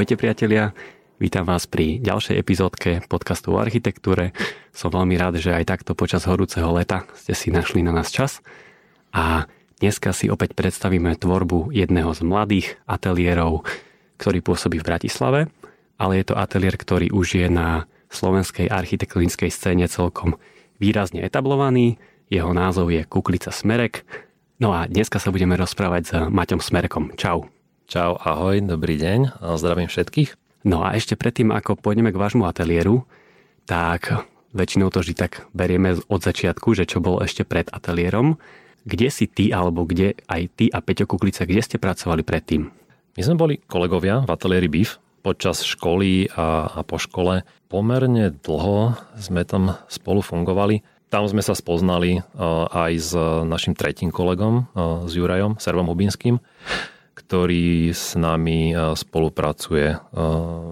Ahojte priatelia, vítam vás pri ďalšej epizódke podcastu o architektúre. Som veľmi rád, že aj takto počas horúceho leta ste si našli na nás čas. A dneska si opäť predstavíme tvorbu jedného z mladých ateliérov, ktorý pôsobí v Bratislave, ale je to ateliér, ktorý už je na slovenskej architektonickej scéne celkom výrazne etablovaný. Jeho názov je Kuklica Smerek. No a dneska sa budeme rozprávať s Maťom Smerkom. Čau. Čau, ahoj, dobrý deň, zdravím všetkých. No a ešte predtým, ako pôjdeme k vášmu ateliéru, tak väčšinou to vždy tak berieme od začiatku, že čo bolo ešte pred ateliérom. Kde si ty, alebo kde aj ty a Peťo Kuklice, kde ste pracovali predtým? My sme boli kolegovia v ateliéri BIF počas školy a po škole. Pomerne dlho sme tam spolu fungovali. Tam sme sa spoznali aj s našim tretím kolegom, s Jurajom Servom Hubinským, ktorý s nami spolupracuje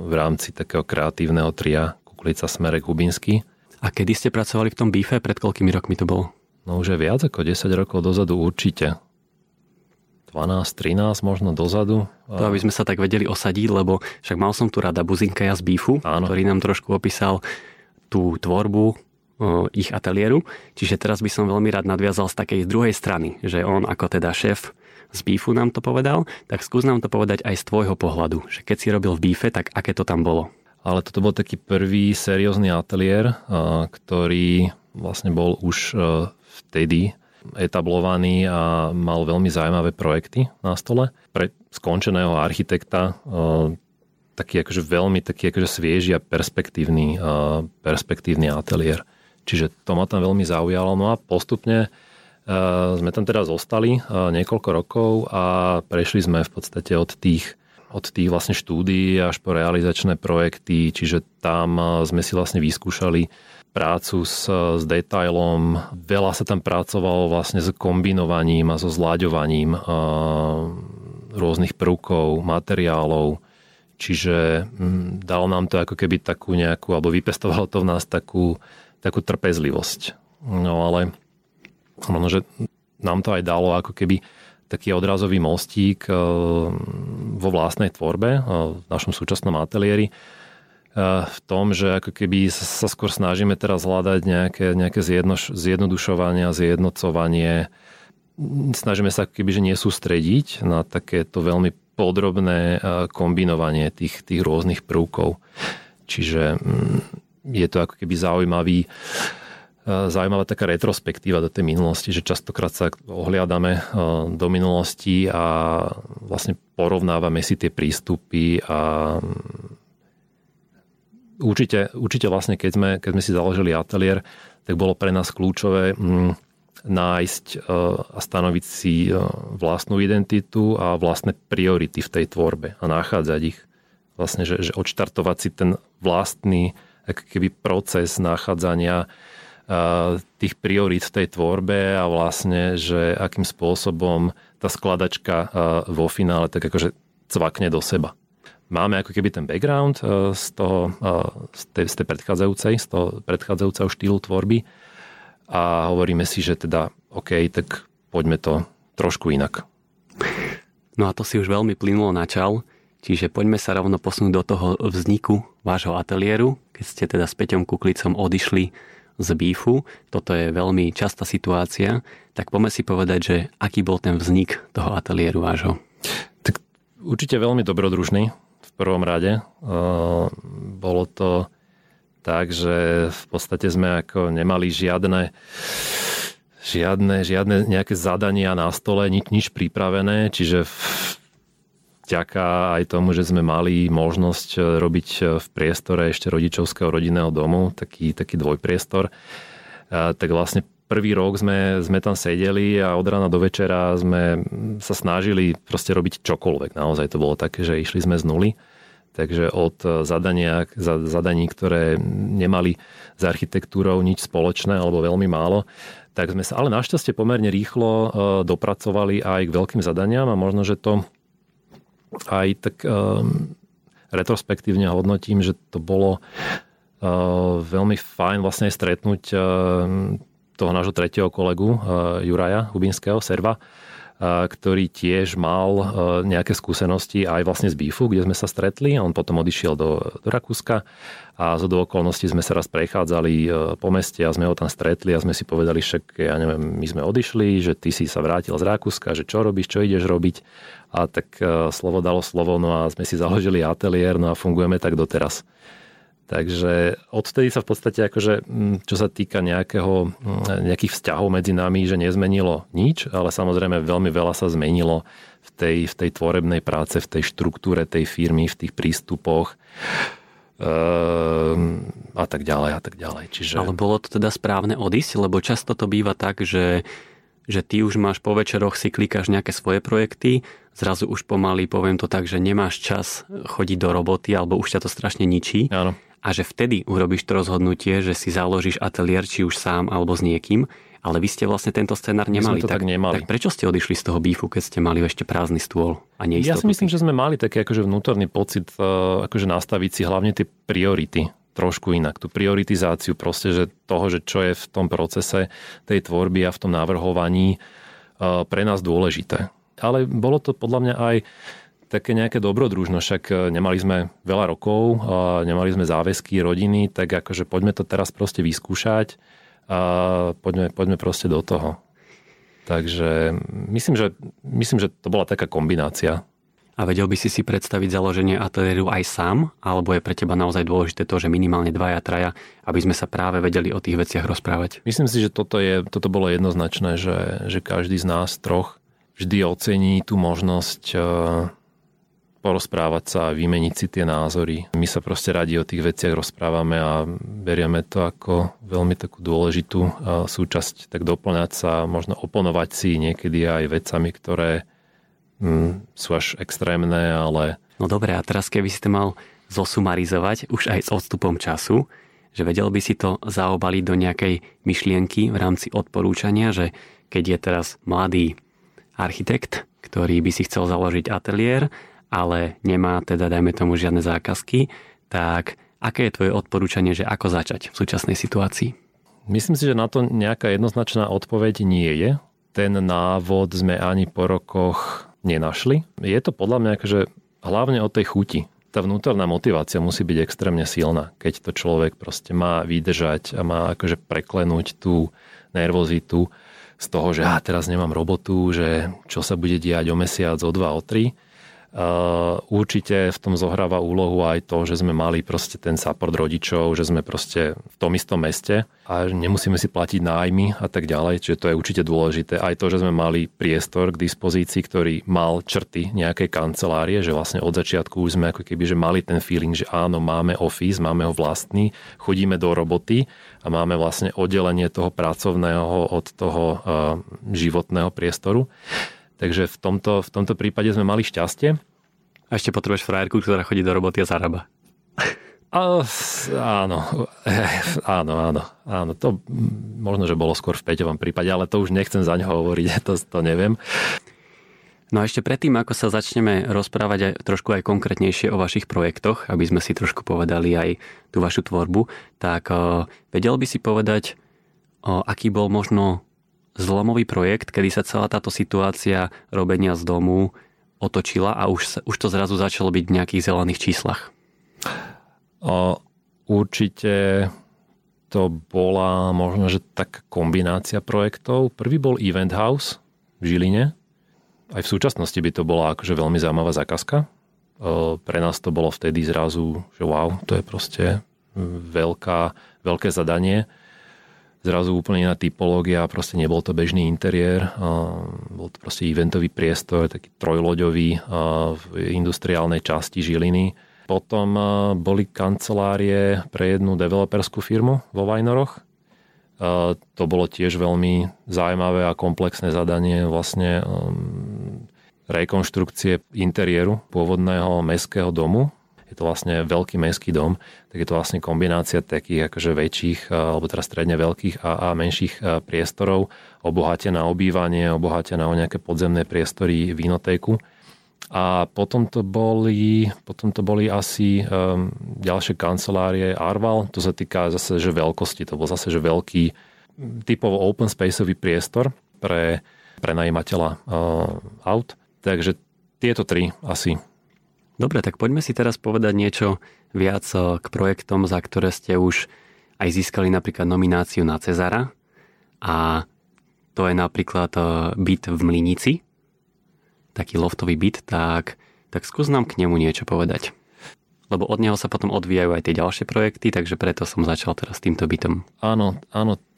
v rámci takého kreatívneho tria Kuklica Smerek Hubinský. A kedy ste pracovali v tom BIFe? Pred koľkými rokmi to bolo? No už je viac ako 10 rokov dozadu určite. 12, 13 možno dozadu. To aby sme sa tak vedeli osadiť, lebo však mal som tu rada Buzinkaja z BIFu, áno, ktorý nám trošku opísal tú tvorbu ich ateliéru. Čiže teraz by som veľmi rád nadviazal z takej druhej strany, že on ako teda šéf z BIFu nám to povedal, tak skús nám to povedať aj z tvojho pohľadu, že keď si robil v BIFe, tak aké to tam bolo? Ale toto bol taký prvý seriózny ateliér, ktorý vlastne bol už vtedy etablovaný a mal veľmi zaujímavé projekty na stole. Pre skončeného architekta taký akože veľmi taký akože svieži a perspektívny ateliér. Čiže to ma tam veľmi zaujalo. No a postupne sme tam teda zostali niekoľko rokov a prešli sme v podstate od tých vlastne štúdií až po realizačné projekty, čiže tam sme si vlastne vyskúšali prácu s detailom. Veľa sa tam pracovalo vlastne s kombinovaním a so zlaďovaním rôznych prvkov, materiálov, čiže dal nám to ako keby takú nejakú, alebo vypestovalo to v nás takú trpezlivosť. No ale ono, že nám to aj dalo ako keby taký odrazový mostík vo vlastnej tvorbe v našom súčasnom ateliéri v tom, že ako keby sa skôr snažíme teraz hľadať nejaké zjednodušovanie a zjednocovanie. Snažíme sa ako keby že nesústrediť na takéto veľmi podrobné kombinovanie tých rôznych prvkov. Čiže je to ako keby zaujímavá taká retrospektíva do tej minulosti, že častokrát sa ohliadame do minulosti a vlastne porovnávame si tie prístupy a určite vlastne keď sme si založili ateliér, tak bolo pre nás kľúčové nájsť a stanoviť si vlastnú identitu a vlastné priority v tej tvorbe a nachádzať ich. Vlastne, že odštartovať si ten vlastný akýby proces nachádzania tých priorít v tej tvorbe a vlastne, že akým spôsobom tá skladačka vo finále tak akože cvakne do seba. Máme ako keby ten background z toho predchádzajúceho štýlu tvorby a hovoríme si, že teda OK, tak poďme to trošku inak. No a to si už veľmi plynulo načal, čiže poďme sa rovno posunúť do toho vzniku vášho ateliéru, keď ste teda s Peťom Kuklicom odišli z BIFu. Toto je veľmi častá situácia. Tak poďme si povedať, že aký bol ten vznik toho ateliéru vášho? Tak určite veľmi dobrodružný v prvom rade. Bolo to tak, že v podstate sme ako nemali žiadne nejaké zadania na stole, nič pripravené, čiže vďaka aj tomu, že sme mali možnosť robiť v priestore ešte rodičovského rodinného domu, taký dvojpriestor, tak vlastne prvý rok sme tam sedeli a od rána do večera sme sa snažili proste robiť čokoľvek. Naozaj to bolo také, že išli sme z nuly. Takže od zadaní, ktoré nemali s architektúrou nič spoločné alebo veľmi málo, tak sme sa ale našťastie pomerne rýchlo dopracovali aj k veľkým zadaniam a možno, že to aj tak retrospektívne hodnotím, že to bolo veľmi fajn vlastne stretnúť toho nášho tretieho kolegu Juraja Hubinského Serva, ktorý tiež mal nejaké skúsenosti aj vlastne z BIFu, kde sme sa stretli. On potom odišiel do Rakúska a zo okolností sme sa raz prechádzali po meste a sme ho tam stretli a sme si povedali, však, ja neviem, my sme odišli, že ty si sa vrátil z Rakúska, že čo robíš, čo ideš robiť. A tak slovo dalo slovo, no a sme si založili ateliér, no a fungujeme tak doteraz. Takže odtedy sa v podstate akože, čo sa týka nejakých vzťahov medzi nami, že nezmenilo nič, ale samozrejme veľmi veľa sa zmenilo v tej tvorebnej práce, v tej štruktúre tej firmy, v tých prístupoch a tak ďalej a tak ďalej. Čiže... Ale bolo to teda správne odísť, lebo často to býva tak, že ty už máš po večeroch si klikáš nejaké svoje projekty, zrazu už pomaly, poviem to tak, že nemáš čas chodiť do roboty alebo už ťa to strašne ničí. Áno. A že vtedy urobíš to rozhodnutie, že si založíš ateliér, či už sám alebo s niekým, ale vy ste vlastne tento scenár nemali. Tak prečo ste odišli z toho BIFu, keď ste mali ešte prázdny stôl a neistotu? Ja si myslím, že sme mali taký akože vnútorný pocit akože nastaviť si hlavne tie priority trošku inak. Tú prioritizáciu proste, že toho, že čo je v tom procese tej tvorby a v tom navrhovaní pre nás dôležité. Ale bolo to podľa mňa aj také nejaké dobrodružno, však nemali sme veľa rokov, nemali sme záväzky rodiny, tak akože poďme to teraz proste vyskúšať a poďme proste do toho. Takže myslím, že to bola taká kombinácia. A vedel by si predstaviť založenie ateliéru aj sám, alebo je pre teba naozaj dôležité to, že minimálne dvaja, traja, aby sme sa práve vedeli o tých veciach rozprávať? Myslím si, že toto bolo jednoznačné, že každý z nás troch vždy ocení tú možnosť porozprávať sa a vymeniť si tie názory. My sa proste radi o tých veciach rozprávame a berieme to ako veľmi takú dôležitú súčasť, tak doplňať sa, možno oponovať si niekedy aj vecami, ktoré sú až extrémne, ale... No dobre, a teraz keby si to mal zosumarizovať, už aj s odstupom času, že vedel by si to zaobaliť do nejakej myšlienky v rámci odporúčania, že keď je teraz mladý architekt, ktorý by si chcel založiť ateliér, ale nemá teda, dajme tomu, žiadne zákazky, tak aké je tvoje odporúčanie, že ako začať v súčasnej situácii? Myslím si, že na to nejaká jednoznačná odpoveď nie je. Ten návod sme ani po rokoch nenašli. Je to podľa mňa akože hlavne o tej chuti. Tá vnútorná motivácia musí byť extrémne silná, keď to človek proste má vydržať a má akože preklenúť tú nervozitu z toho, že teraz nemám robotu, že čo sa bude diať o mesiac, o dva, o tri. Určite v tom zohráva úlohu aj to, že sme mali proste ten support rodičov, že sme proste v tom istom meste a nemusíme si platiť nájmy a tak ďalej, čiže to je určite dôležité. Aj to, že sme mali priestor k dispozícii, ktorý mal črty nejakej kancelárie, že vlastne od začiatku už sme ako keby, že mali ten feeling, že áno, máme office, máme ho vlastný, chodíme do roboty a máme vlastne oddelenie toho pracovného od toho životného priestoru. Takže v tomto prípade sme mali šťastie. A ešte potrebuješ frajerku, ktorá chodí do roboty a zarába. Áno. To možno, že bolo skôr v Peťovom prípade, ale to už nechcem za ňoho hovoriť, to neviem. No a ešte predtým, ako sa začneme rozprávať aj, trošku aj konkrétnejšie o vašich projektoch, aby sme si trošku povedali aj tú vašu tvorbu, tak vedel by si povedať, aký bol možno zlomový projekt, kedy sa celá táto situácia robenia z domu otočila a už to zrazu začalo byť v nejakých zelených číslach? Určite to bola možno, že tak kombinácia projektov. Prvý bol Event House v Žiline. Aj v súčasnosti by to bola akože veľmi zaujímavá zákazka. Pre nás to bolo vtedy zrazu, že wow, to je proste veľké zadanie. Zrazu úplne iná typológia, proste nebol to bežný interiér, bol to proste eventový priestor, taký trojloďový v industriálnej časti Žiliny. Potom boli kancelárie pre jednu developerskú firmu vo Vajnoroch. To bolo tiež veľmi zaujímavé a komplexné zadanie vlastne rekonštrukcie interiéru pôvodného mestského domu. Je to vlastne veľký mestský dom, tak je to vlastne kombinácia takých akože väčších, alebo teraz stredne veľkých a menších priestorov, obohatená na obývanie, obohatená na nejaké podzemné priestory, vínotéku. A potom to boli asi ďalšie kancelárie Arval, to sa týka zase, že veľkosti, to bol zase, že veľký typovo open spaceový priestor pre prenajímateľa aut. Takže tieto tri asi. Dobre, tak poďme si teraz povedať niečo viac k projektom, za ktoré ste už aj získali napríklad nomináciu na Cezara. A to je napríklad byt v Mlinici, taký loftový byt, tak skús nám k nemu niečo povedať. Lebo od neho sa potom odvíjajú aj tie ďalšie projekty, takže preto som začal teraz týmto bytom. Áno,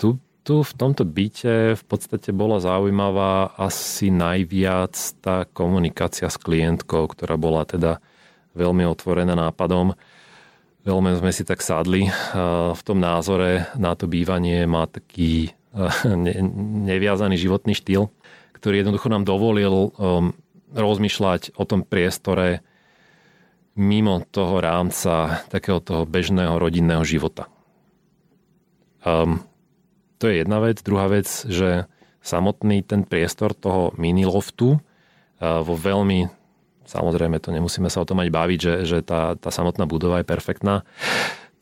tu v tomto byte v podstate bola zaujímavá asi najviac tá komunikácia s klientkou, ktorá bola teda veľmi otvorená nápadom. Veľmi sme si tak sadli. V tom názore na to bývanie má taký neviazaný životný štýl, ktorý jednoducho nám dovolil rozmýšľať o tom priestore mimo toho rámca takého toho bežného rodinného života. To je jedna vec. Druhá vec, že samotný ten priestor toho miniloftu vo veľmi... Samozrejme, to nemusíme sa o tom aj baviť, že tá samotná budova je perfektná.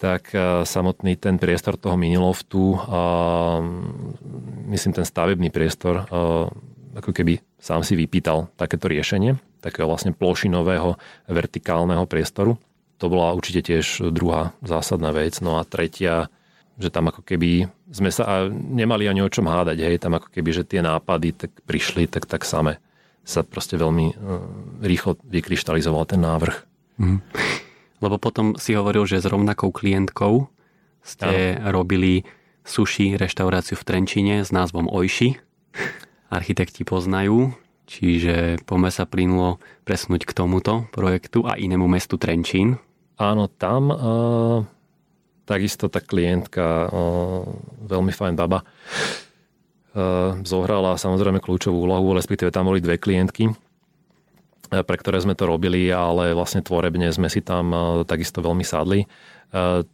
Tak samotný ten priestor toho miniloftu, myslím ten stavebný priestor, ako keby sám si vypýtal takéto riešenie, takého vlastne plošinového vertikálneho priestoru. To bola určite tiež druhá zásadná vec. No a tretia, že tam ako keby sme sa nemali ani o čom hádať. Hej, tam ako keby, že tie nápady tak prišli tak same. Sa proste veľmi rýchlo vykryštalizoval ten návrh. Lebo potom si hovoril, že s rovnakou klientkou ste robili sushi reštauráciu v Trenčíne s názvom Oishi. Architekti poznajú, čiže poďme sa plynulo presunúť k tomuto projektu a inému mestu Trenčín. Áno, tam takisto tá klientka, veľmi fajn baba, zohrala samozrejme kľúčovú úlohu, respektíve tam boli dve klientky, pre ktoré sme to robili, ale vlastne tvorebne sme si tam takisto veľmi sadli.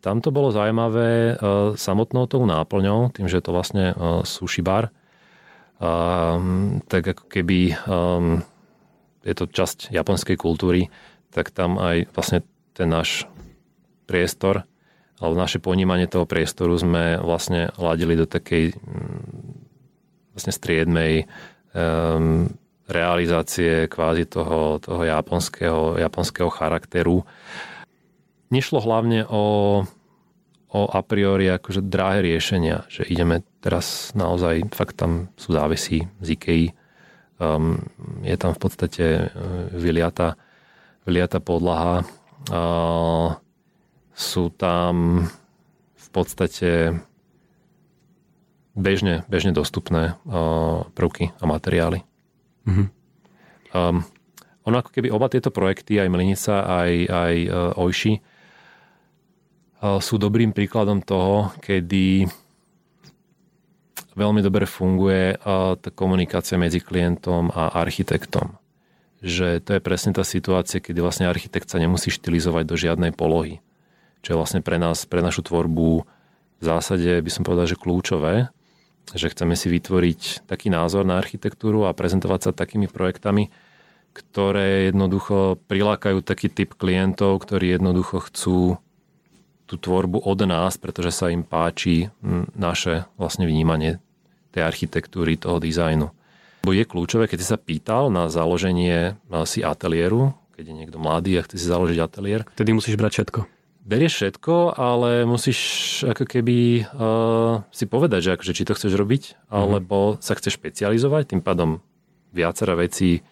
Tam to bolo zaujímavé samotnou tou náplňou, tým, že je to vlastne sushi bar. Tak ako keby je to časť japonskej kultúry, tak tam aj vlastne ten náš priestor, alebo naše ponímanie toho priestoru sme vlastne ladili do takej vlastne striedmej realizácie kvázi toho japonského charakteru. Nešlo hlavne o a priori akože drahé riešenia, že ideme teraz naozaj, fakt tam sú závesy z Ikei, je tam v podstate vyliata podlaha, sú tam v podstate bežne dostupné prvky a materiály. Ono ako keby oba tieto projekty, aj Mlinica, aj Oishi, sú dobrým príkladom toho, kedy veľmi dobre funguje tá komunikácia medzi klientom a architektom. Že to je presne tá situácia, kedy vlastne architekt sa nemusí štilizovať do žiadnej polohy. Čo je vlastne pre našu tvorbu v zásade by som povedal, že kľúčové, že chceme si vytvoriť taký názor na architektúru a prezentovať sa takými projektami, ktoré jednoducho prilákajú taký typ klientov, ktorí jednoducho chcú tú tvorbu od nás, pretože sa im páči naše vlastne vnímanie tej architektúry, toho dizajnu. Bo je kľúčové, keď si sa pýtal na založenie si ateliéru, keď je niekto mladý a chce si založiť ateliér. Vtedy musíš brať všetko. Berieš všetko, ale musíš ako keby si povedať, že akože, či to chceš robiť, alebo sa chceš špecializovať, tým pádom viacero vecí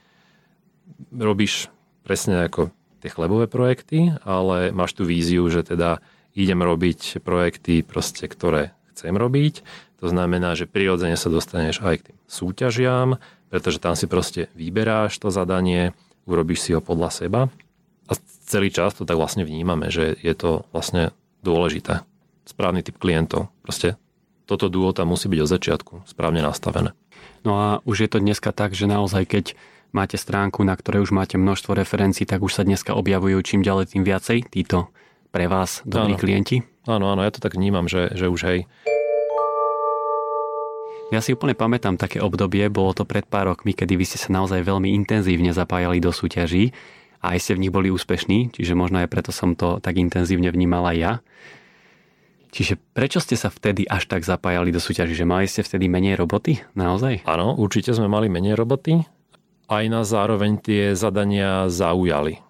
robíš presne ako tie chlebové projekty, ale máš tú víziu, že teda idem robiť projekty proste, ktoré chcem robiť. To znamená, že prirodzene sa dostaneš aj k tým súťažiam, pretože tam si proste vyberáš to zadanie, urobíš si ho podľa seba. A celý čas to tak vlastne vnímame, že je to vlastne dôležité. Správny typ klientov. Proste toto duo tam musí byť od začiatku správne nastavené. No a už je to dneska tak, že naozaj keď máte stránku, na ktorej už máte množstvo referencií, tak už sa dneska objavujú čím ďalej tým viacej títo pre vás dobrí klienti? Áno, ja to tak vnímam, že už hej. Ja si úplne pamätám také obdobie, bolo to pred pár rokmi, kedy vy ste sa naozaj veľmi intenzívne zapájali do súťaží. A aj ste v nich boli úspešní, čiže možno aj preto som to tak intenzívne vnímal aj ja. Čiže prečo ste sa vtedy až tak zapájali do súťaží? Že mali ste vtedy menej roboty? Naozaj? Áno, určite sme mali menej roboty. Aj na zároveň tie zadania zaujali.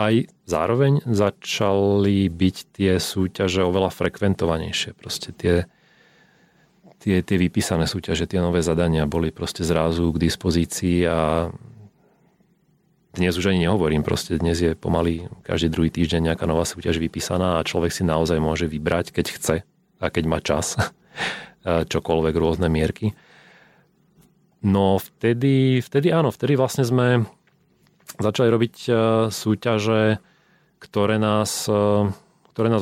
Aj zároveň začali byť tie súťaže oveľa frekventovanejšie. Proste tie vypísané súťaže, tie nové zadania boli proste zrazu k dispozícii a dnes už ani nehovorím, proste dnes je pomaly každý druhý týždeň nejaká nová súťaž vypísaná a človek si naozaj môže vybrať, keď chce a keď má čas, čokoľvek, rôzne mierky. No vtedy vlastne sme začali robiť súťaže, ktoré nás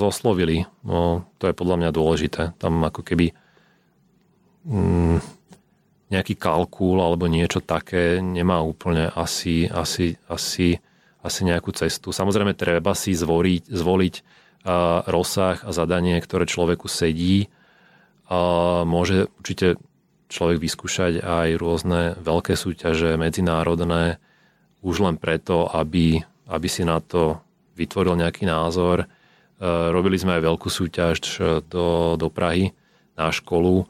oslovili. No, to je podľa mňa dôležité. Tam ako keby nejaký kalkul alebo niečo také nemá úplne asi nejakú cestu. Samozrejme, treba si zvoliť rozsah a zadanie, ktoré človeku sedí. Môže určite človek vyskúšať aj rôzne veľké súťaže, medzinárodné, už len preto, aby si na to vytvoril nejaký názor. Robili sme aj veľkú súťaž do Prahy na školu,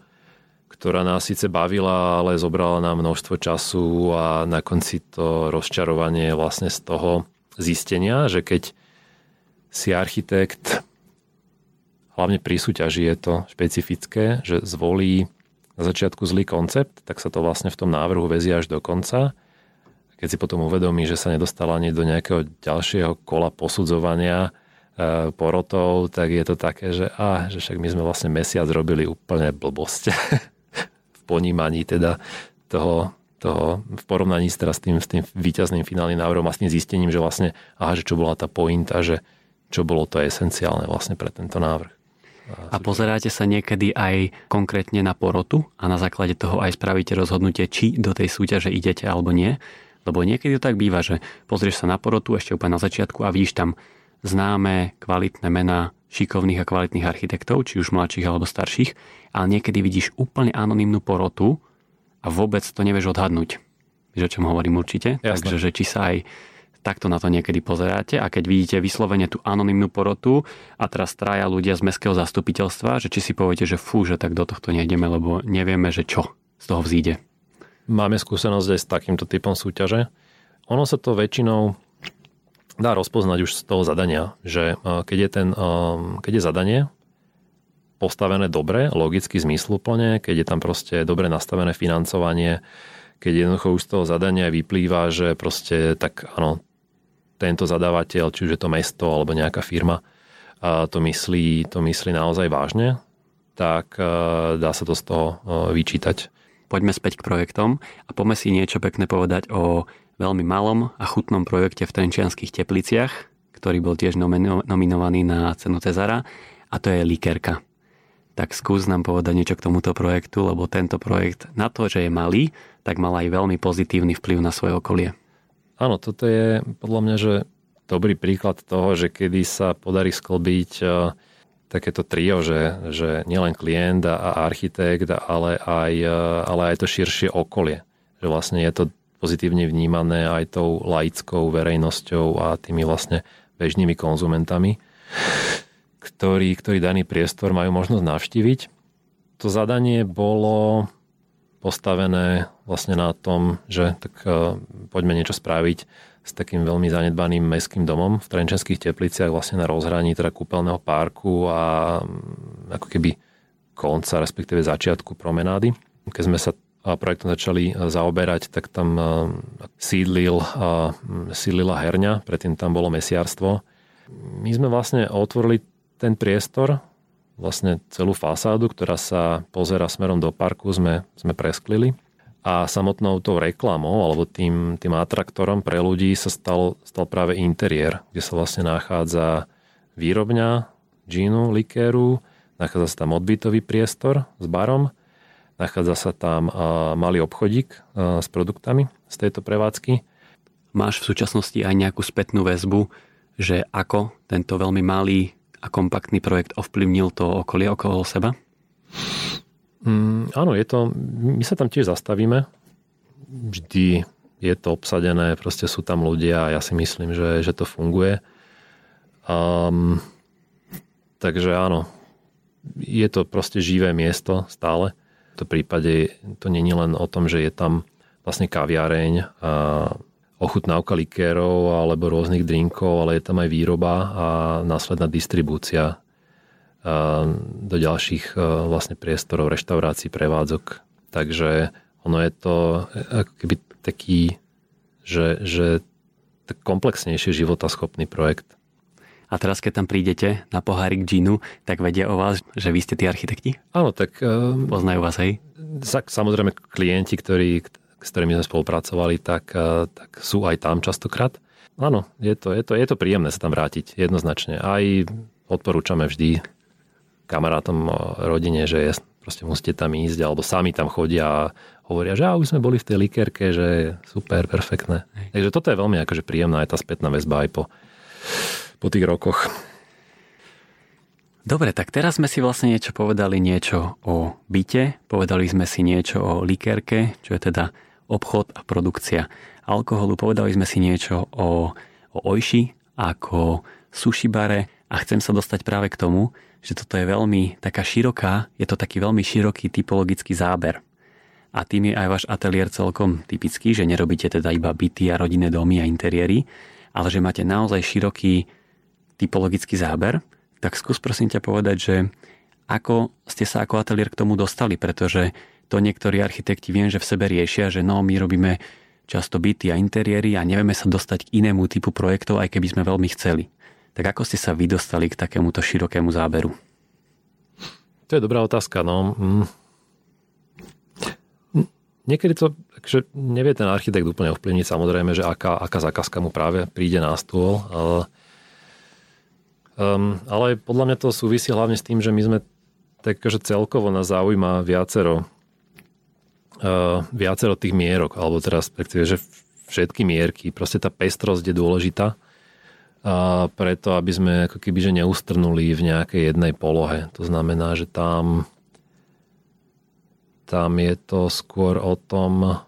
ktorá nás síce bavila, ale zobrala nám množstvo času a na konci to rozčarovanie vlastne z toho zistenia, že keď si architekt, hlavne pri súťaži je to špecifické, že zvolí na začiatku zlý koncept, tak sa to vlastne v tom návrhu vezie až do konca. Keď si potom uvedomí, že sa nedostala ani do nejakého ďalšieho kola posudzovania porotov, tak je to také, že však my sme vlastne mesiac robili úplne blbosť. Ponímaní teda toho v porovnaní s tým víťazným finálnym návrhom a s tým zistením, že vlastne, že čo bola tá pointa, že čo bolo to esenciálne vlastne pre tento návrh. A pozeráte sa niekedy aj konkrétne na porotu a na základe toho aj spravíte rozhodnutie, či do tej súťaže idete alebo nie? Lebo niekedy to tak býva, že pozrieš sa na porotu ešte úplne na začiatku a vidíš tam známe kvalitné mená šikovných a kvalitných architektov, či už mladších alebo starších, ale niekedy vidíš úplne anonymnú porotu a vôbec to nevieš odhadnúť. Víš, o čom hovorím určite? Jasne. Takže či sa aj takto na to niekedy pozeráte a keď vidíte vyslovene tú anonymnú porotu a teraz traja ľudia z mestského zastupiteľstva, že či si poviete, že fú, že tak do tohto nejdeme, lebo nevieme, že čo z toho vzíde. Máme skúsenosť aj s takýmto typom súťaže. Ono sa to väčšinou dá rozpoznať už z toho zadania, že keď je zadanie postavené dobre, logicky zmysluplne, keď je tam proste dobre nastavené financovanie, keď jednoducho už z toho zadania vyplýva, že proste tak áno, tento zadávateľ, či už je to mesto alebo nejaká firma, to myslí naozaj vážne, tak dá sa to z toho vyčítať. Poďme späť k projektom a poďme si niečo pekné povedať o veľmi malom a chutnom projekte v Trenčianskych Tepliciach, ktorý bol tiež nominovaný na cenu Cezara, a to je Likerka. Tak skús nám povedať niečo k tomuto projektu, lebo tento projekt na to, že je malý, tak mal aj veľmi pozitívny vplyv na svoje okolie. Áno, toto je podľa mňa že dobrý príklad toho, že kedy sa podarí sklbiť takéto trio, že nielen klient a architekt, ale aj to širšie okolie. Že vlastne je to pozitívne vnímané aj tou laickou verejnosťou a tými vlastne bežnými konzumentami, ktorí daný priestor majú možnosť navštíviť. To zadanie bolo postavené vlastne na tom, že tak poďme niečo spraviť s takým veľmi zanedbaným mestským domom v Trenčianskych Tepliciach, vlastne na rozhraní teda kúpeľného parku a ako keby konca, respektíve začiatku promenády. Keď sme sa projektom začali zaoberať, tak tam sídlila herňa, predtým tam bolo mesiarstvo. My sme vlastne otvorili ten priestor, vlastne celú fasádu, ktorá sa pozerá smerom do parku, sme presklili a samotnou tou reklamou alebo tým atraktorom pre ľudí sa stal práve interiér, kde sa vlastne nachádza výrobňa džínu, likéru, nachádza sa tam odbytový priestor s barom, nachádza sa tam malý obchodík s produktami z tejto prevádzky. Máš v súčasnosti aj nejakú spätnú väzbu, že ako tento veľmi malý a kompaktný projekt ovplyvnil to okolie okolo seba? Áno, my sa tam tiež zastavíme. Vždy je to obsadené, proste sú tam ľudia a ja si myslím, že to funguje. Takže áno, je to proste živé miesto stále. V tomto prípade to nie je len o tom, že je tam vlastne kaviareň a ochutnávka likérov alebo rôznych drinkov, ale je tam aj výroba a následná distribúcia do ďalších vlastne priestorov, reštaurácií, prevádzok. Takže ono je to ako keby taký, že tak komplexnejšie životaschopný projekt. A teraz, keď tam prídete na pohárik džinu, tak vedia o vás, že vy ste tí architekti? Áno, tak... Poznajú vás, hej? Samozrejme, klienti, s ktorými sme spolupracovali, tak sú aj tam častokrát. Áno, je to príjemné sa tam vrátiť, jednoznačne. Aj odporúčame vždy kamarátom, rodine, že proste musíte tam ísť, alebo sami tam chodia a hovoria, že už sme boli v tej Likerke, že je super, perfektné. Hej. Takže toto je veľmi akože príjemná aj tá spätná väzba aj po tých rokoch. Dobre, tak teraz sme si vlastne povedali niečo o byte, povedali sme si niečo o Likerke, čo je teda obchod a produkcia alkoholu, povedali sme si niečo o Oishi ako sushi bare a chcem sa dostať práve k tomu, že toto je veľmi taká široká, je to taký veľmi široký typologický záber. A tým je aj váš ateliér celkom typický, že nerobíte teda iba byty a rodinné domy a interiéry, ale že máte naozaj široký typologický záber, tak skús prosím ťa povedať, že ako ste sa ako ateliér k tomu dostali, pretože to niektorí architekti viem, že v sebe riešia, že no, my robíme často byty a interiéry a nevieme sa dostať k inému typu projektov, aj keby sme veľmi chceli. Tak ako ste sa vy dostali k takémuto širokému záberu? To je dobrá otázka, no... Niekedy to, takže nevie ten architekt úplne ovplyvniť, samozrejme, že aká zákazka mu práve príde na stôl. Ale podľa mňa to súvisí hlavne s tým, že my sme takže celkovo nás zaujíma viacero tých mierok, alebo teraz že všetky mierky. Proste tá pestrosť je dôležitá preto, aby sme ako keby že neustrnuli v nejakej jednej polohe. To znamená, že tam je to skôr o tom,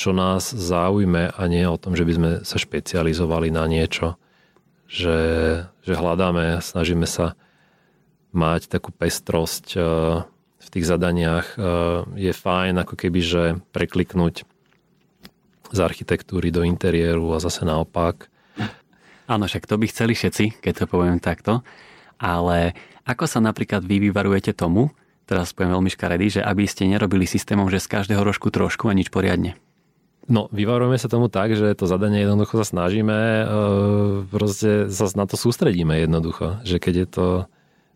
čo nás zaujme a nie o tom, že by sme sa špecializovali na niečo. Že hľadáme, snažíme sa mať takú pestrosť v tých zadaniach. Je fajn ako keby, že prekliknúť z architektúry do interiéru a zase naopak. Áno, však to by chceli všetci, keď to poviem takto. Ale ako sa napríklad vy vyvarujete tomu, teraz poviem veľmi škaredý, že aby ste nerobili systémom, že z každého rožku trošku a nič poriadne. No, vyvarujeme sa tomu tak, že to zadanie jednoducho sa snažíme, proste sa na to sústredíme jednoducho. Že keď je to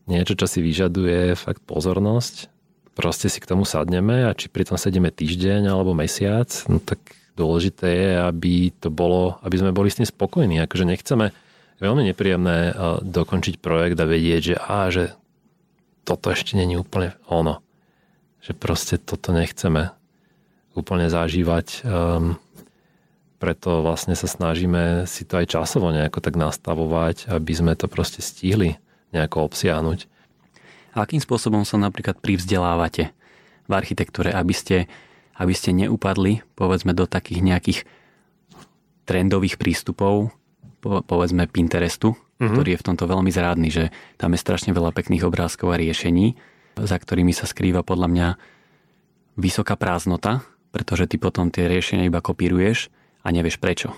niečo, čo si vyžaduje fakt pozornosť, proste si k tomu sadneme a či pri tom sedíme týždeň alebo mesiac, no tak dôležité je, aby sme boli s tým spokojní. Akože nechceme veľmi nepríjemné dokončiť projekt a vedieť, že toto ešte není úplne ono. Že proste toto nechceme úplne zažívať. Preto vlastne sa snažíme si to aj časovo nejako tak nastavovať, aby sme to proste stihli nejako obsiahnuť. A akým spôsobom sa napríklad privzdelávate v architektúre, aby ste neupadli, povedzme, do takých nejakých trendových prístupov, povedzme Pinterestu, ktorý je v tomto veľmi zrádny, že tam je strašne veľa pekných obrázkov a riešení, za ktorými sa skrýva podľa mňa vysoká prázdnota, pretože ty potom tie riešenia iba kopíruješ a nevieš prečo,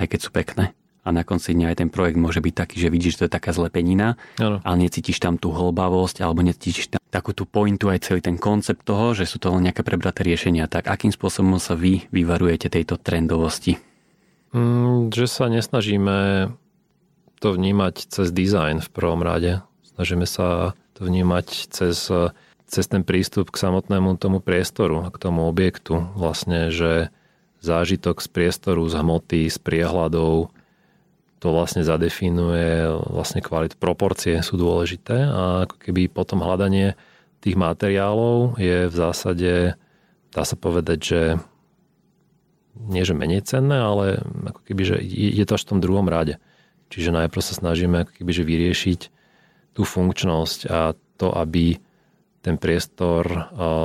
aj keď sú pekné. A na konci dňa aj ten projekt môže byť taký, že vidíš, že to je taká zlepenina, ale necítiš tam tú hlbavosť, alebo necítiš tam takú tú pointu aj celý ten koncept toho, že sú to len nejaké prebraté riešenia. Tak akým spôsobom sa vy vyvarujete tejto trendovosti? Že sa nesnažíme to vnímať cez dizajn v prvom rade. Snažíme sa to vnímať cez ten prístup k samotnému tomu priestoru a k tomu objektu. Vlastne, že zážitok z priestoru, z hmoty, z priehľadov to vlastne zadefinuje vlastne kvalitu. Proporcie sú dôležité a ako keby potom hľadanie tých materiálov je v zásade, dá sa povedať, že nie že menej cenné, ale ako keby, že je to až v tom druhom rade. Čiže najprv sa snažíme ako kebyže vyriešiť tú funkčnosť a to, aby ten priestor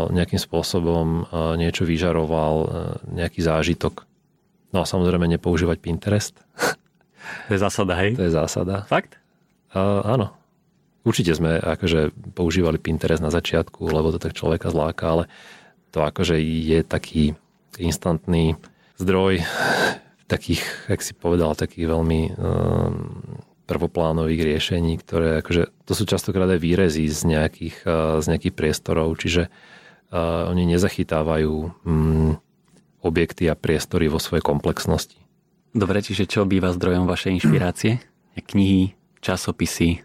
nejakým spôsobom niečo vyžaroval, nejaký zážitok. No a samozrejme nepoužívať Pinterest. To je zásada, hej? To je zásada. Fakt? Áno. Určite sme akože používali Pinterest na začiatku, lebo to tak človeka zláka, ale to akože je taký instantný zdroj takých, jak si povedal, takých veľmi prvoplánových riešení, ktoré akože, to sú častokrát aj výrezy z nejakých priestorov, čiže oni nezachytávajú objekty a priestory vo svojej komplexnosti. Dobre, čiže čo býva zdrojom vašej inšpirácie? Knihy, časopisy?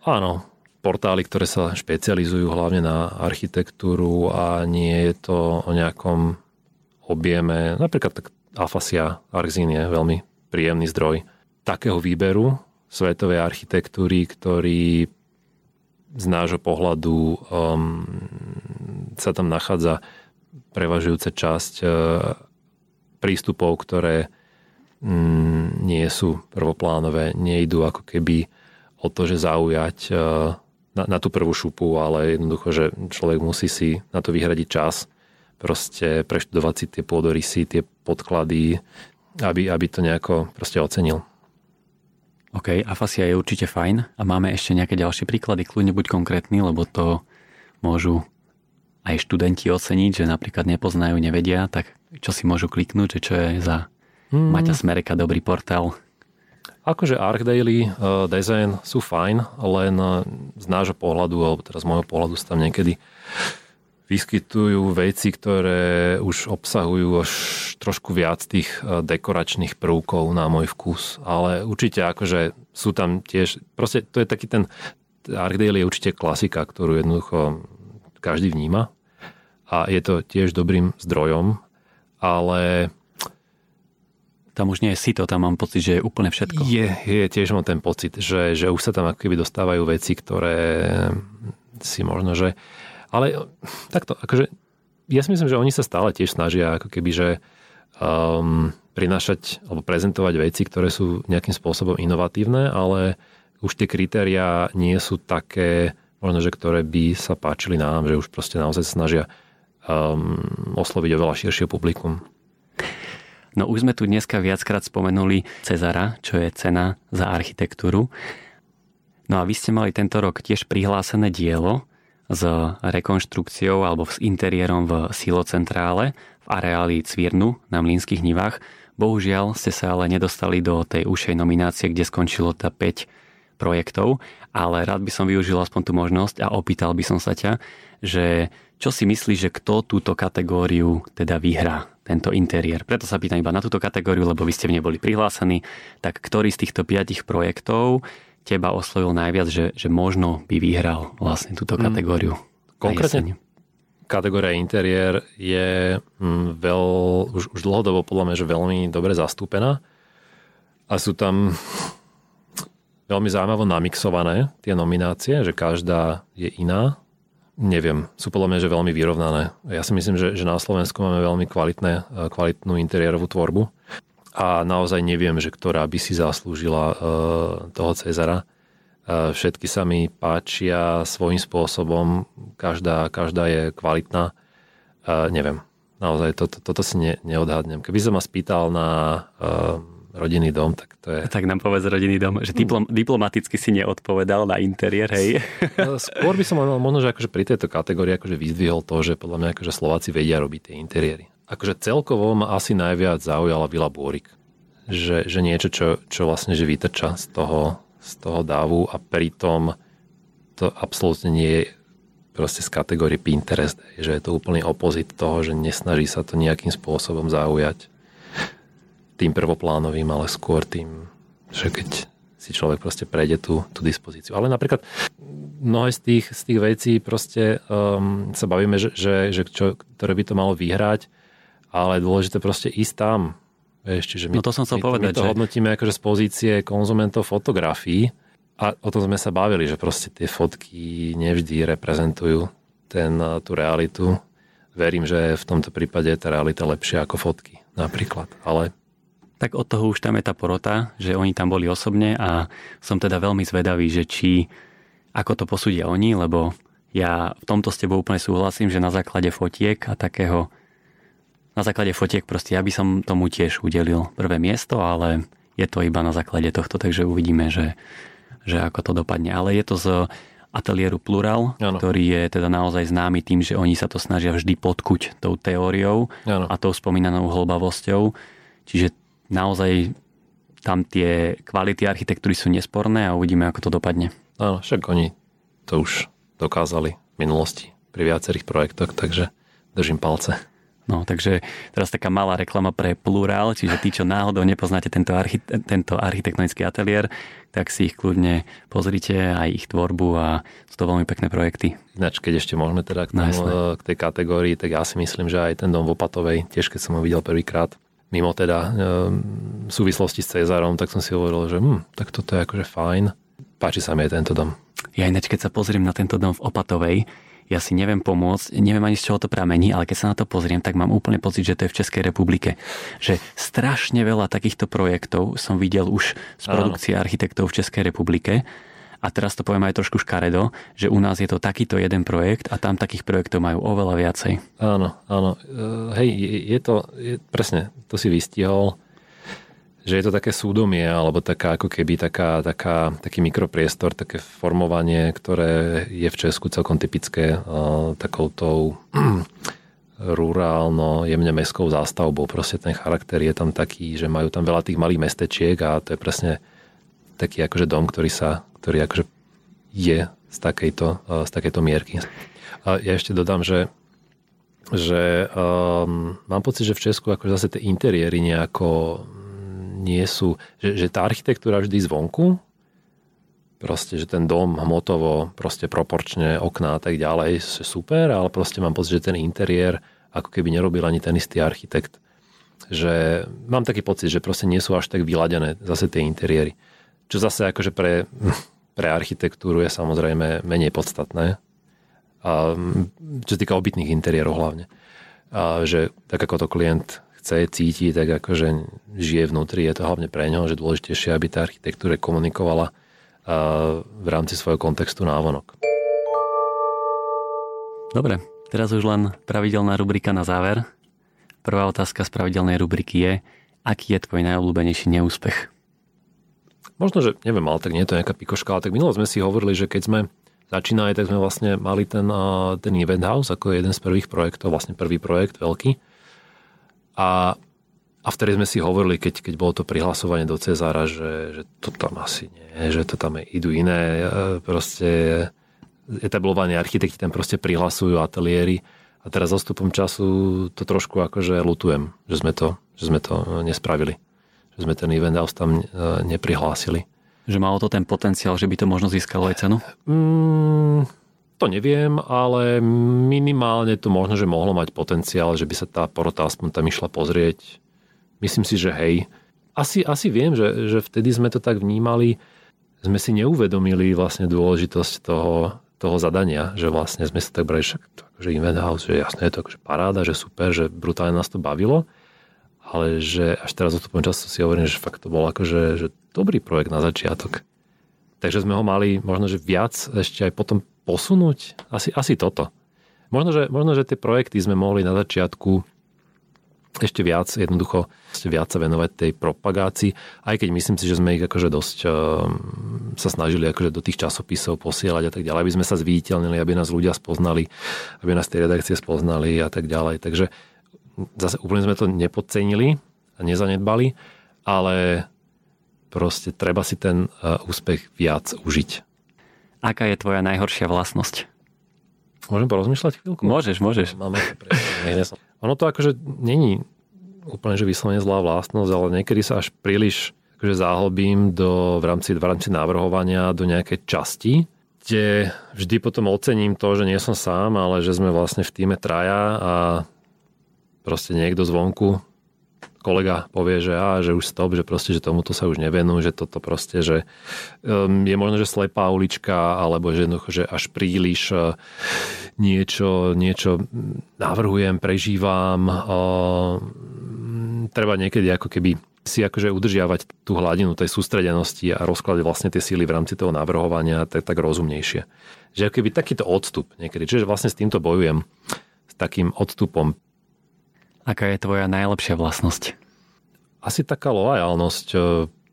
Áno, portály, ktoré sa špecializujú hlavne na architektúru a nie je to o nejakom objeme. Napríklad tak Alfasia, Archzine je veľmi príjemný zdroj takého výberu svetovej architektúry, ktorý z nášho pohľadu sa tam nachádza prevažujúca časť prístupov, ktoré nie sú prvoplánové, nejdu ako keby o to, že zaujať na tú prvú šupu, ale jednoducho, že človek musí si na to vyhradiť čas, proste preštudovať si tie pôdorysy, tie podklady, aby to nejako proste ocenil. OK, Afasia je určite fajn a máme ešte nejaké ďalšie príklady, kľudne buď konkrétny, lebo to môžu aj študenti oceniť, že napríklad nepoznajú, nevedia, tak čo si môžu kliknúť, že čo je za Maťa Smereka dobrý portál? Akože ArchDaily, Dezeen sú fajn, len z nášho pohľadu, alebo teraz z môjho pohľadu sa tam niekedy vyskytujú veci, ktoré už obsahujú až trošku viac tých dekoračných prvkov na môj vkus. Ale určite akože sú tam tiež, proste to je taký ten, ArchDaily je určite klasika, ktorú jednoducho každý vníma a je to tiež dobrým zdrojom, ale tam už nie je sito, tam mám pocit, že je úplne všetko. Je tiež mám ten pocit, že už sa tam ako keby dostávajú veci, ktoré si možno, že... Ale takto, akože ja si myslím, že oni sa stále tiež snažia ako keby, že prinášať alebo prezentovať veci, ktoré sú nejakým spôsobom inovatívne, ale už tie kritériá nie sú také, možno, že ktoré by sa páčili nám, že už proste naozaj snažia osloviť oveľa širšie publikum. No už sme tu dneska viackrát spomenuli Cezara, čo je cena za architektúru. No a vy ste mali tento rok tiež prihlásené dielo s rekonštrukciou alebo s interiérom v silocentrále v areáli Cvírnu na Mlínskych Nivách. Bohužiaľ ste sa ale nedostali do tej užšej nominácie, kde skončilo 5 projektov, ale rád by som využil aspoň tú možnosť a opýtal by som sa ťa, že čo si myslíš, že kto túto kategóriu teda vyhrá? Tento interiér. Preto sa pýtam iba na túto kategóriu, lebo vy ste v nej boli prihlásení. Tak ktorý z týchto 5 projektov teba oslovil najviac, že možno by vyhral vlastne túto kategóriu? Konkrétne kategória interiér je už dlhodobo podľa mňa, že veľmi dobre zastúpená a sú tam veľmi zaujímavo namixované tie nominácie, že každá je iná. Neviem, sú podľa mňa, že veľmi vyrovnané. Ja si myslím, že na Slovensku máme veľmi kvalitnú interiérovú tvorbu a naozaj neviem, že ktorá by si zaslúžila toho Cezara. Všetky sa mi páčia svojím spôsobom, každá je kvalitná. Neviem, naozaj toto si neodhadnem. Keby som ma spýtal na rodinný dom, tak to je... Tak nám povedz rodinný dom, že diplomaticky si neodpovedal na interiér, hej? Skôr by som možno, že akože pri tejto kategórii akože vyzdvihol to, že podľa mňa akože Slováci vedia robiť tie interiéry. Akože celkovo ma asi najviac zaujala Vila Búrik. Že niečo, čo vlastne že vytrča z toho dávu a pritom to absolútne nie je proste z kategórie Pinterest. Že je to úplný opozit toho, že nesnaží sa to nejakým spôsobom zaujať tým prvoplánovým, ale skôr tým, že keď si človek proste prejde tú dispozíciu. Ale napríklad mnohé z tých vecí proste sa bavíme, že ktoré by to malo vyhrať, ale dôležité proste ísť tam. Vieš, my, no to som chcel povedať, my to hodnotíme akože z pozície konzumentov fotografií a o tom sme sa bavili, že proste tie fotky nevždy reprezentujú tú realitu. Verím, že v tomto prípade je tá realita lepšia ako fotky napríklad, ale tak od toho už tam je tá porota, že oni tam boli osobne a som teda veľmi zvedavý, že či, ako to posúdia oni, lebo ja v tomto s tebou úplne súhlasím, že na základe fotiek proste ja by som tomu tiež udelil prvé miesto, ale je to iba na základe tohto, takže uvidíme, že ako to dopadne. Ale je to z ateliéru Plural, ano, ktorý je teda naozaj známy tým, že oni sa to snažia vždy podkuť tou teóriou, ano, a tou spomínanou hlbavosťou. Čiže naozaj tam tie kvality architektúry sú nesporné a uvidíme, ako to dopadne. Áno, však oni to už dokázali v minulosti pri viacerých projektoch, takže držím palce. No, takže teraz taká malá reklama pre Plural, čiže tí, čo náhodou nepoznáte tento architektonický ateliér, tak si ich kľudne pozrite, aj ich tvorbu, a sú to veľmi pekné projekty. Ináč, keď ešte môžeme teda k tej kategórii, tak ja si myslím, že aj ten dom v Opatovej, tiež keď som ho videl prvýkrát, mimo teda v súvislosti s Cezarom, tak som si hovoril, že tak toto je akože fajn. Páči sa mi aj tento dom. Ja ináč, keď sa pozriem na tento dom v Opatovej, ja si neviem pomôcť, neviem ani z čoho to pramení, ale keď sa na to pozriem, tak mám úplne pocit, že to je v Českej republike. Že strašne veľa takýchto projektov som videl už z produkcie architektov v Českej republike. A teraz to poviem aj trošku škaredo, že u nás je to takýto jeden projekt a tam takých projektov majú oveľa viacej. Áno, áno. Hej, je to presne, to si vystihol, že je to také súdomie, alebo taká ako keby taký mikropriestor, také formovanie, ktoré je v Česku celkom typické takoutou rurálno, jemne mestskou zástavbou. Proste ten charakter je tam taký, že majú tam veľa tých malých mestečiek a to je presne taký akože dom, ktorý akože je z takejto mierky. A ja ešte dodám, že mám pocit, že v Česku akože zase tie interiéry nejako nie sú, že tá architektúra vždy zvonku, proste, že ten dom hmotovo, proste proporčne, okná a tak ďalej, je super, ale proste mám pocit, že ten interiér ako keby nerobil ani ten istý architekt. Že mám taký pocit, že proste nie sú až tak vyladené zase tie interiéry. Čo zase akože pre architektúru je samozrejme menej podstatné. A čo sa týka obytných interiérov hlavne. A že tak ako to klient chce, cíti, tak akože žije vnútri. Je to hlavne pre ňoho, že dôležitejšie, aby tá architektúra komunikovala v rámci svojho kontextu návonok. Dobre, teraz už len pravidelná rubrika na záver. Prvá otázka z pravidelnej rubriky je, aký je tvoj najobľúbenejší neúspech? Možno, že neviem, ale tak nie je to nejaká pikoška, ale tak minulo sme si hovorili, že keď sme začínali, tak sme vlastne mali ten Event House ako jeden z prvých projektov, vlastne prvý projekt veľký. A vtedy sme si hovorili, keď bolo to prihlasovanie do Cezara, že to tam asi nie, že to tam idú iné, proste etablovaní architekti tam proste prihlasujú ateliéry. A teraz s odstupom času to trošku akože lutujem, že sme to nespravili. Že sme ten Event House tam neprihlásili. Že malo to ten potenciál, že by to možno získalo aj cenu? To neviem, ale minimálne to možno, že mohlo mať potenciál, že by sa tá porota aspoň tam išla pozrieť. Myslím si, že hej. Asi viem, že vtedy sme to tak vnímali, sme si neuvedomili vlastne dôležitosť toho zadania, že vlastne sme sa tak brali, že Event House, že jasné, je to akože paráda, že super, že brutálne nás to bavilo, ale že až teraz odstupom času si hovorím, že fakt to bol akože že dobrý projekt na začiatok. Takže sme ho mali možno, že viac ešte aj potom posunúť? Asi toto. Možno, že tie projekty sme mohli na začiatku ešte viac, jednoducho ešte viac sa venovať tej propagácii, aj keď myslím si, že sme ich akože dosť sa snažili akože do tých časopisov posielať a tak ďalej, aby sme sa zviditeľnili, aby nás ľudia spoznali, aby nás tie redakcie spoznali a tak ďalej. Takže zase úplne sme to nepodcenili a nezanedbali, ale proste treba si ten úspech viac užiť. Aká je tvoja najhoršia vlastnosť? Môžem porozmýšľať chvíľku? Môžeš. Ono to akože není úplne, že vyslovene zlá vlastnosť, ale niekedy sa až príliš akože záhlbím v rámci navrhovania do nejakej časti, kde vždy potom ocením to, že nie som sám, ale že sme vlastne v týme traja a proste niekto zvonku, kolega povie, že už stop, že proste, že tomuto sa už nevenú, že toto proste, že je možno, že slepá ulička, alebo že až príliš niečo navrhujem, prežívam. Treba niekedy ako keby si akože udržiavať tú hladinu tej sústredenosti a rozkladať vlastne tie síly v rámci toho navrhovania tak rozumnejšie. Že ako keby takýto odstup niekedy. Čiže vlastne s týmto bojujem, s takým odstupom. Aká je tvoja najlepšia vlastnosť? Asi taká loajálnosť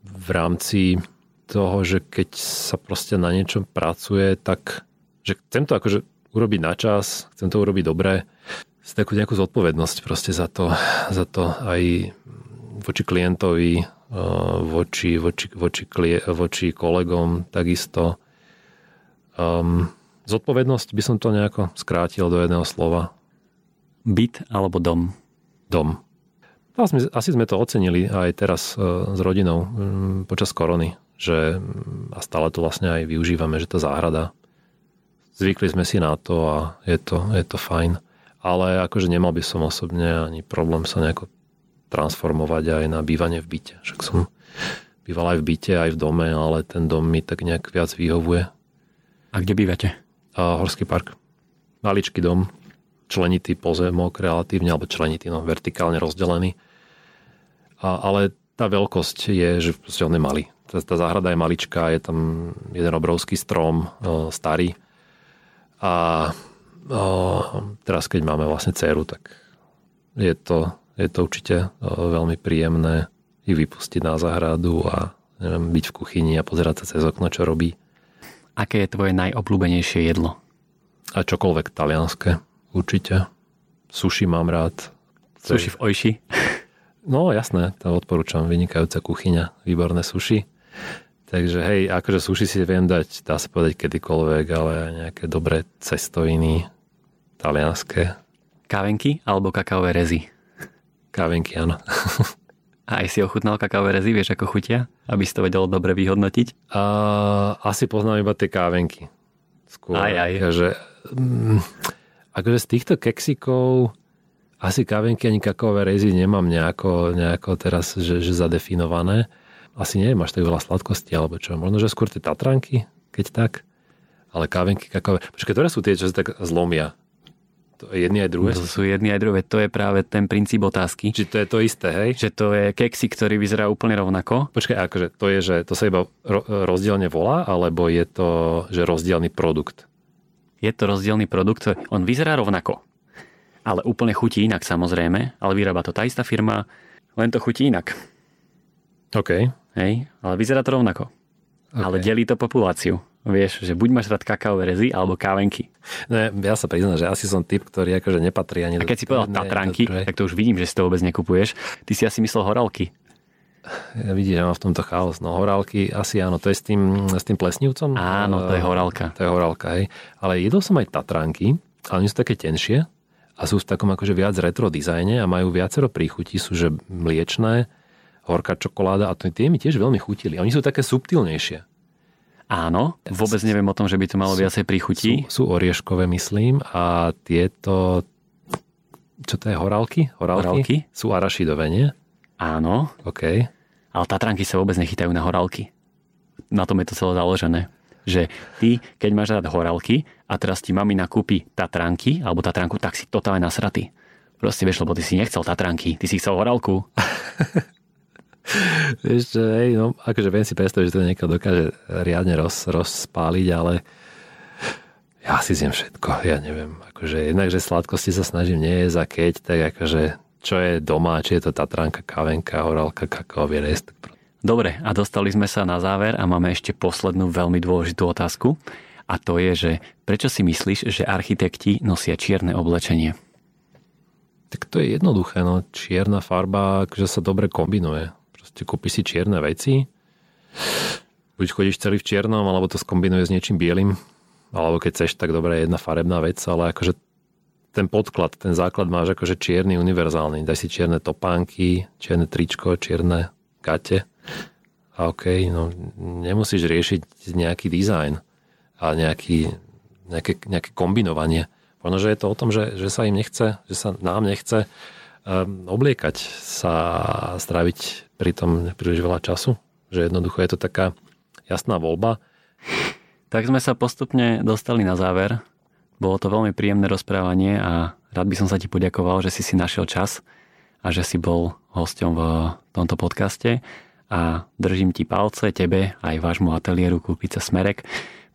v rámci toho, že keď sa proste na niečom pracuje, tak že chcem to akože urobiť na čas, chcem to urobiť dobre, si takú nejakú zodpovednosť proste za to aj voči klientovi, voči kolegom takisto. Zodpovednosť by som to nejako skrátil do jedného slova. Byt alebo dom? Dom. Asi sme to ocenili aj teraz s rodinou počas korony, že a stále to vlastne aj využívame, že tá záhrada. Zvykli sme si na to a je to fajn. Ale akože nemal by som osobne ani problém sa nejako transformovať aj na bývanie v byte. Však som býval aj v byte, aj v dome, ale ten dom mi tak nejak viac vyhovuje. A kde bývate? Horský park. Maličký dom, členitý pozemok relatívne, alebo členitý, no vertikálne rozdelený. Ale tá veľkosť je, že proste on je malý. Tá záhrada je maličká, je tam jeden obrovský strom, starý. A teraz, keď máme vlastne dcéru, tak je to určite veľmi príjemné ju vypustiť na záhradu a neviem, byť v kuchyni a pozerať sa cez okno, čo robí. Aké je tvoje najobľúbenejšie jedlo? A čokoľvek talianské, určite. Sushi mám rád. Sushi v Oishi? No jasné, to odporúčam, vynikajúca kuchyňa, výborné sushi. Takže hej, akože sushi si viem dať, dá sa povedať kedykoľvek, ale nejaké dobré cestoviny, talianské. Kávenky alebo kakaové rezy? Kávenky, áno. A aj si ochutnal kakaové rezy, vieš ako chutia? Aby si to vedel dobre vyhodnotiť? Asi poznám iba tie kávenky. Skôr, aj. Akože z týchto keksíkov asi kávenky ani kakaové rezy nemám nejako teraz že zadefinované. Asi nie, máš tak veľa sladkosti alebo čo. Možno, že skôr tie tatranky, keď tak. Ale kávenky, kakaové... Počkaj, ktoré sú tie, čo sa tak zlomia? To je jedni aj druhé? To sú jedni aj druhé. To je práve ten princíp otázky. Čiže to je to isté, hej? Že to je keksík, ktorý vyzerá úplne rovnako. Počkaj, akože to je, že to sa iba rozdielne volá, alebo je to, že rozdielny produkt? Je to rozdielny produkt. On vyzerá rovnako. Ale úplne chutí inak, samozrejme. Ale vyrába to tá istá firma, len to chutí inak. OK. Hej, ale vyzerá to rovnako. Okay. Ale delí to populáciu. Vieš, že buď máš rád kakaové rezy, alebo kávenky. No, ja sa priznám, že asi som typ, ktorý akože nepatrí ani... A keď si povedal tatranky, tak to už vidím, že si to vôbec nekupuješ. Ty si asi myslel horálky. Ja vidíš, že mám v tomto chaos. No horálky, asi áno, to je s tým plesnívcom. Áno, to je horálka. To je horálka, hej. Ale jedol som aj tatranky, ale oni sú také tenšie a sú v takom akože viac retro dizajne a majú viacero príchutí, sú že mliečné, horká čokoláda a tie mi tiež veľmi chutili. Oni sú také subtilnejšie. Áno, vôbec neviem o tom, že by to malo viacej príchutí. Sú orieškové, myslím, a tieto, čo to je, horálky? Horálky? Sú arašidové, nie? Áno. OK. Ale tatranky sa vôbec nechytajú na horálky. Na tom je to celé založené. Že ty, keď máš rád horálky a teraz ti mamina kúpi tatranky, alebo tatranku, tak si totálne nasratý. Proste vieš, lebo ty si nechcel tatranky, ty si chcel horálku. Ešte, hej, no, akože viem si predstaviť, že to niekto dokáže riadne rozpáliť, ale ja si zjem všetko, ja neviem. Akože jednak, že sladkosti sa snažím nie jesť a keď, tak akože čo je doma, či je to tatranka, kávenka, horálka, kakaový rez. Dobre, a dostali sme sa na záver a máme ešte poslednú veľmi dôležitú otázku a to je, že prečo si myslíš, že architekti nosia čierne oblečenie? Tak to je jednoduché, no čierna farba, akože sa dobre kombinuje. Proste kúpiš si čierne veci, buď chodíš celý v čiernom, alebo to skombinuje s niečím bielým, alebo keď chceš, tak dobrá je jedna farebná vec, ale akože ten podklad, ten základ máš akože čierny, univerzálny. Daj si čierne topánky, čierne tričko, čierne gate a okej, no nemusíš riešiť nejaký dizajn a nejaké kombinovanie. Možno, že je to o tom, že sa im nechce, že sa nám nechce obliekať sa a stráviť pri tom príliš veľa času. Že jednoducho je to taká jasná voľba. Tak sme sa postupne dostali na záver. Bolo to veľmi príjemné rozprávanie a rád by som sa ti poďakoval, že si našiel čas a že si bol hosťom v tomto podcaste. A držím ti palce, tebe aj vášmu ateliéru Kuklica Smerek.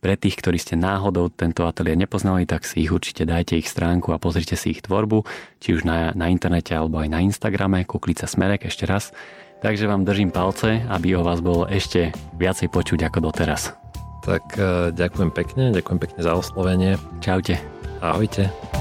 Pre tých, ktorí ste náhodou tento ateliér nepoznali, tak si ich určite dajte ich stránku a pozrite si ich tvorbu, či už na internete alebo aj na Instagrame, Kuklica Smerek ešte raz. Takže vám držím palce, aby o vás bolo ešte viacej počuť ako doteraz. Tak ďakujem pekne za oslovenie. Čaute. Ahojte.